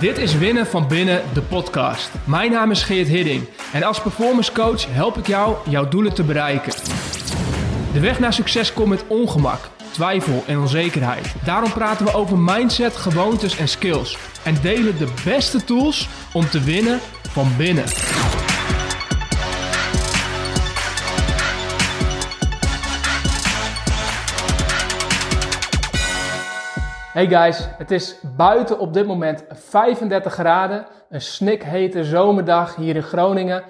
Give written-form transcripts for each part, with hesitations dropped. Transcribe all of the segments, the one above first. Dit is Winnen van Binnen, de podcast. Mijn naam is Geert Hidding en als performance coach help ik jou jouw doelen te bereiken. De weg naar succes komt met ongemak, twijfel en onzekerheid. Daarom praten we over mindset, gewoontes en skills. En delen de beste tools om te winnen van binnen. Hey guys, het is buiten op dit moment 35 graden, een snikhete zomerdag hier in Groningen.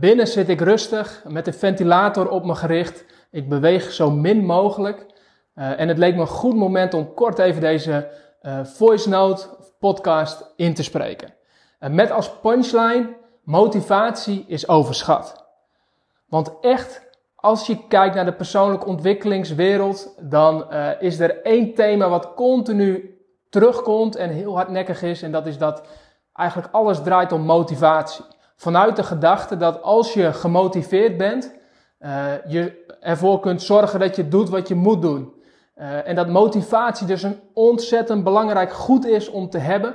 Binnen zit ik rustig, met de ventilator op me gericht. Ik beweeg zo min mogelijk. En het leek me een goed moment om kort even deze voice note of podcast in te spreken. Met als punchline, motivatie is overschat. Want echt, als je kijkt naar de persoonlijke ontwikkelingswereld, dan is er één thema wat continu terugkomt en heel hardnekkig is. En dat is dat eigenlijk alles draait om motivatie. Vanuit de gedachte dat als je gemotiveerd bent, je ervoor kunt zorgen dat je doet wat je moet doen. En dat motivatie dus een ontzettend belangrijk goed is om te hebben.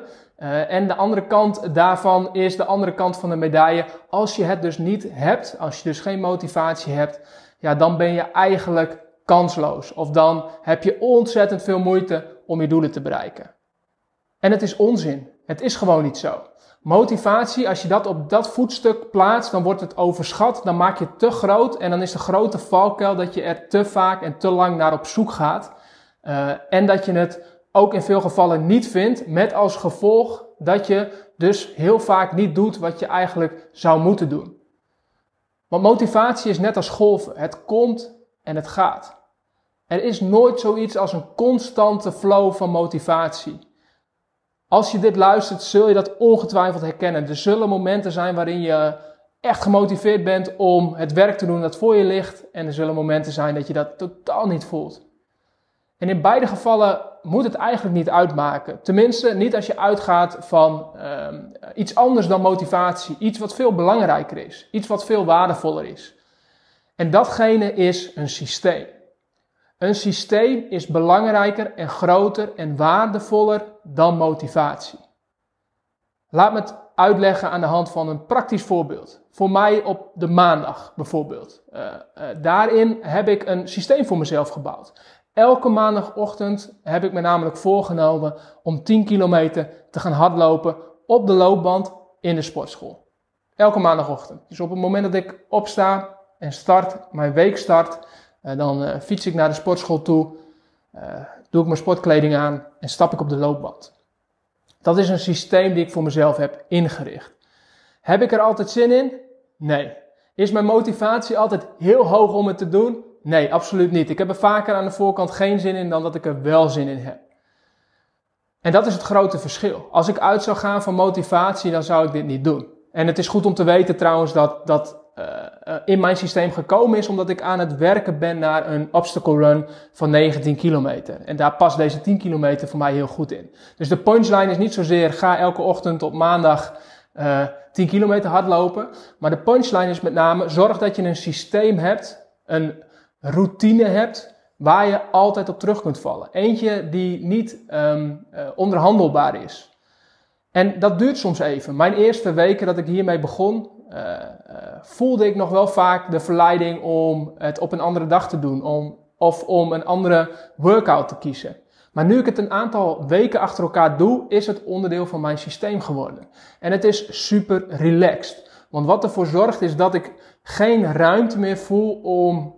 En de andere kant daarvan is de andere kant van de medaille. Als je het dus niet hebt, als je dus geen motivatie hebt, ja, dan ben je eigenlijk kansloos. Of dan heb je ontzettend veel moeite om je doelen te bereiken. En het is onzin. Het is gewoon niet zo. Motivatie, als je dat op dat voetstuk plaatst, dan wordt het overschat. Dan maak je het te groot en dan is de grote valkuil dat je er te vaak en te lang naar op zoek gaat. En dat je het ook in veel gevallen niet vindt, met als gevolg dat je dus heel vaak niet doet wat je eigenlijk zou moeten doen. Want motivatie is net als golven. Het komt en het gaat. Er is nooit zoiets als een constante flow van motivatie. Als je dit luistert, zul je dat ongetwijfeld herkennen. Er zullen momenten zijn waarin je echt gemotiveerd bent om het werk te doen dat voor je ligt. En er zullen momenten zijn dat je dat totaal niet voelt. En in beide gevallen moet het eigenlijk niet uitmaken. Tenminste, niet als je uitgaat van iets anders dan motivatie. Iets wat veel belangrijker is. Iets wat veel waardevoller is. En datgene is een systeem. Een systeem is belangrijker en groter en waardevoller dan motivatie. Laat me het uitleggen aan de hand van een praktisch voorbeeld. Voor mij op de maandag bijvoorbeeld. Daarin heb ik een systeem voor mezelf gebouwd. Elke maandagochtend heb ik me namelijk voorgenomen om 10 kilometer te gaan hardlopen op de loopband in de sportschool. Elke maandagochtend. Dus op het moment dat ik opsta en start, mijn week start, dan fiets ik naar de sportschool toe, doe ik mijn sportkleding aan en stap ik op de loopband. Dat is een systeem die ik voor mezelf heb ingericht. Heb ik er altijd zin in? Nee. Is mijn motivatie altijd heel hoog om het te doen? Nee, absoluut niet. Ik heb er vaker aan de voorkant geen zin in dan dat ik er wel zin in heb. En dat is het grote verschil. Als ik uit zou gaan van motivatie, dan zou ik dit niet doen. En het is goed om te weten trouwens dat dat in mijn systeem gekomen is, omdat ik aan het werken ben naar een obstacle run van 19 kilometer. En daar past deze 10 kilometer voor mij heel goed in. Dus de punchline is niet zozeer ga elke ochtend op maandag 10 kilometer hardlopen. Maar de punchline is met name zorg dat je een systeem hebt, een routine hebt waar je altijd op terug kunt vallen. Eentje die niet onderhandelbaar is. En dat duurt soms even. Mijn eerste weken dat ik hiermee begon, voelde ik nog wel vaak de verleiding om het op een andere dag te doen. Of om een andere workout te kiezen. Maar nu ik het een aantal weken achter elkaar doe, is het onderdeel van mijn systeem geworden. En het is super relaxed. Want wat ervoor zorgt is dat ik geen ruimte meer voel om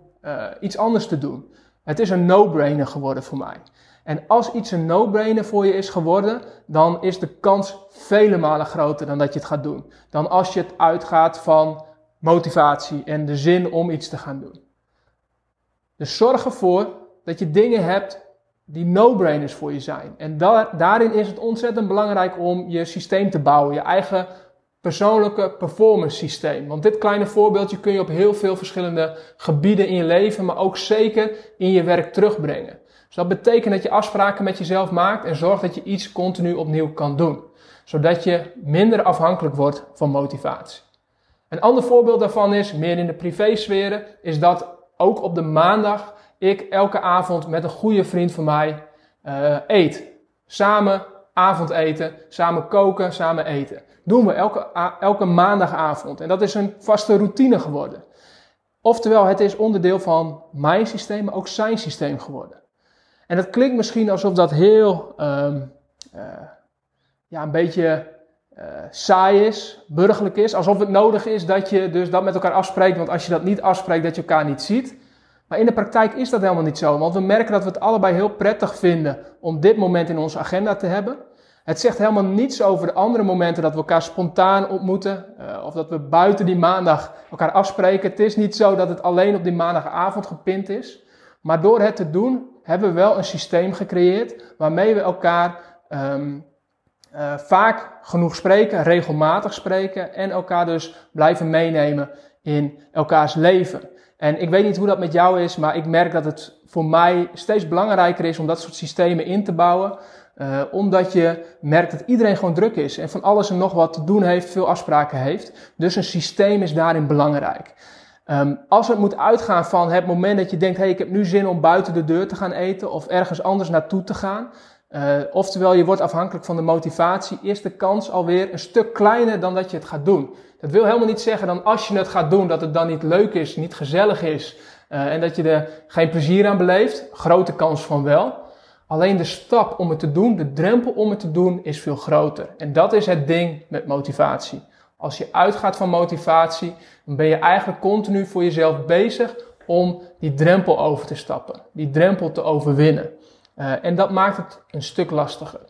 iets anders te doen. Het is een no-brainer geworden voor mij. En als iets een no-brainer voor je is geworden, dan is de kans vele malen groter dan dat je het gaat doen. Dan als je het uitgaat van motivatie en de zin om iets te gaan doen. Dus zorg ervoor dat je dingen hebt die no-brainers voor je zijn. En daarin is het ontzettend belangrijk om je systeem te bouwen. Je eigen persoonlijke performance systeem. Want dit kleine voorbeeldje kun je op heel veel verschillende gebieden in je leven, maar ook zeker in je werk terugbrengen. Dus dat betekent dat je afspraken met jezelf maakt en zorgt dat je iets continu opnieuw kan doen. Zodat je minder afhankelijk wordt van motivatie. Een ander voorbeeld daarvan is, meer in de privésferen, is dat ook op de maandag ik elke avond met een goede vriend van mij eet. Samen avondeten, samen koken, samen eten. Doen we elke maandagavond. En dat is een vaste routine geworden. Oftewel, het is onderdeel van mijn systeem, maar ook zijn systeem geworden. En dat klinkt misschien alsof dat heel een beetje saai is, burgerlijk is. Alsof het nodig is dat je dus dat met elkaar afspreekt. Want als je dat niet afspreekt, dat je elkaar niet ziet. Maar in de praktijk is dat helemaal niet zo. Want we merken dat we het allebei heel prettig vinden om dit moment in onze agenda te hebben. Het zegt helemaal niets over de andere momenten dat we elkaar spontaan ontmoeten. Of dat we buiten die maandag elkaar afspreken. Het is niet zo dat het alleen op die maandagavond gepind is. Maar door het te doen hebben we wel een systeem gecreëerd waarmee we elkaar vaak genoeg spreken, regelmatig spreken en elkaar dus blijven meenemen in elkaars leven. En ik weet niet hoe dat met jou is, maar ik merk dat het voor mij steeds belangrijker is om dat soort systemen in te bouwen. Omdat je merkt dat iedereen gewoon druk is en van alles en nog wat te doen heeft, veel afspraken heeft. Dus een systeem is daarin belangrijk. Als het moet uitgaan van het moment dat je denkt, hey, ik heb nu zin om buiten de deur te gaan eten of ergens anders naartoe te gaan. Oftewel, je wordt afhankelijk van de motivatie, is de kans alweer een stuk kleiner dan dat je het gaat doen. Dat wil helemaal niet zeggen dat als je het gaat doen, dat het dan niet leuk is, niet gezellig is en dat je er geen plezier aan beleeft. Grote kans van wel. Alleen de stap om het te doen, de drempel om het te doen, is veel groter. En dat is het ding met motivatie. Als je uitgaat van motivatie, dan ben je eigenlijk continu voor jezelf bezig om die drempel over te stappen. Die drempel te overwinnen. En dat maakt het een stuk lastiger.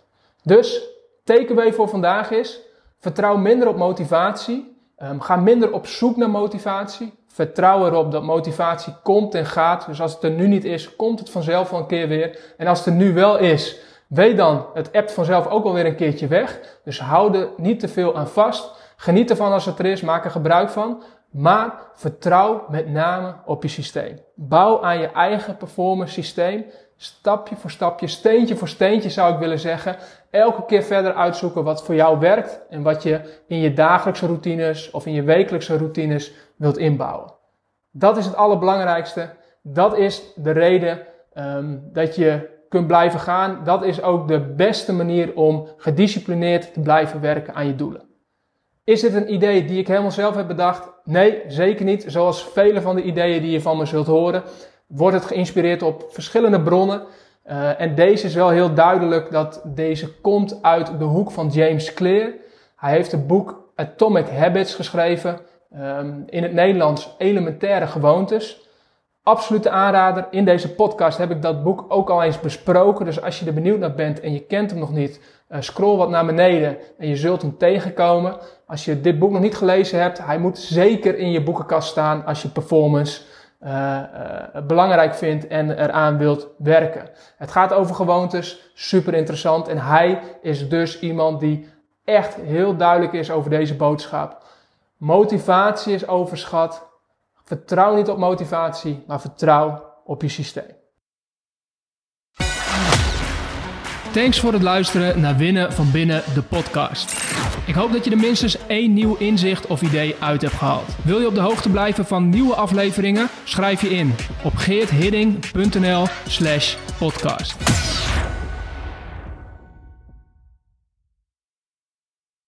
Dus, takeaway voor vandaag is, vertrouw minder op motivatie. Ga minder op zoek naar motivatie. Vertrouw erop dat motivatie komt en gaat. Dus als het er nu niet is, komt het vanzelf wel een keer weer. En als het er nu wel is, weet dan, het appt vanzelf ook alweer een keertje weg. Dus hou er niet te veel aan vast. Geniet ervan als het er is, maak er gebruik van. Maar vertrouw met name op je systeem. Bouw aan je eigen performance systeem. Stapje voor stapje, steentje voor steentje zou ik willen zeggen. Elke keer verder uitzoeken wat voor jou werkt en wat je in je dagelijkse routines of in je wekelijkse routines wilt inbouwen. Dat is het allerbelangrijkste. Dat is de reden dat je kunt blijven gaan. Dat is ook de beste manier om gedisciplineerd te blijven werken aan je doelen. Is dit een idee die ik helemaal zelf heb bedacht? Nee, zeker niet. Zoals vele van de ideeën die je van me zult horen, wordt het geïnspireerd op verschillende bronnen. En deze is wel heel duidelijk dat deze komt uit de hoek van James Clear. Hij heeft het boek Atomic Habits geschreven. In het Nederlands Elementaire Gewoontes. Absolute aanrader. In deze podcast heb ik dat boek ook al eens besproken. Dus als je er benieuwd naar bent en je kent hem nog niet, scroll wat naar beneden en je zult hem tegenkomen. Als je dit boek nog niet gelezen hebt, hij moet zeker in je boekenkast staan als je performance belangrijk vindt en eraan wilt werken. Het gaat over gewoontes, super interessant. En hij is dus iemand die echt heel duidelijk is over deze boodschap. Motivatie is overschat. Vertrouw niet op motivatie, maar vertrouw op je systeem. Thanks voor het luisteren naar Winnen van Binnen, de podcast. Ik hoop dat je er minstens één nieuw inzicht of idee uit hebt gehaald. Wil je op de hoogte blijven van nieuwe afleveringen? Schrijf je in op geerthidding.nl/podcast.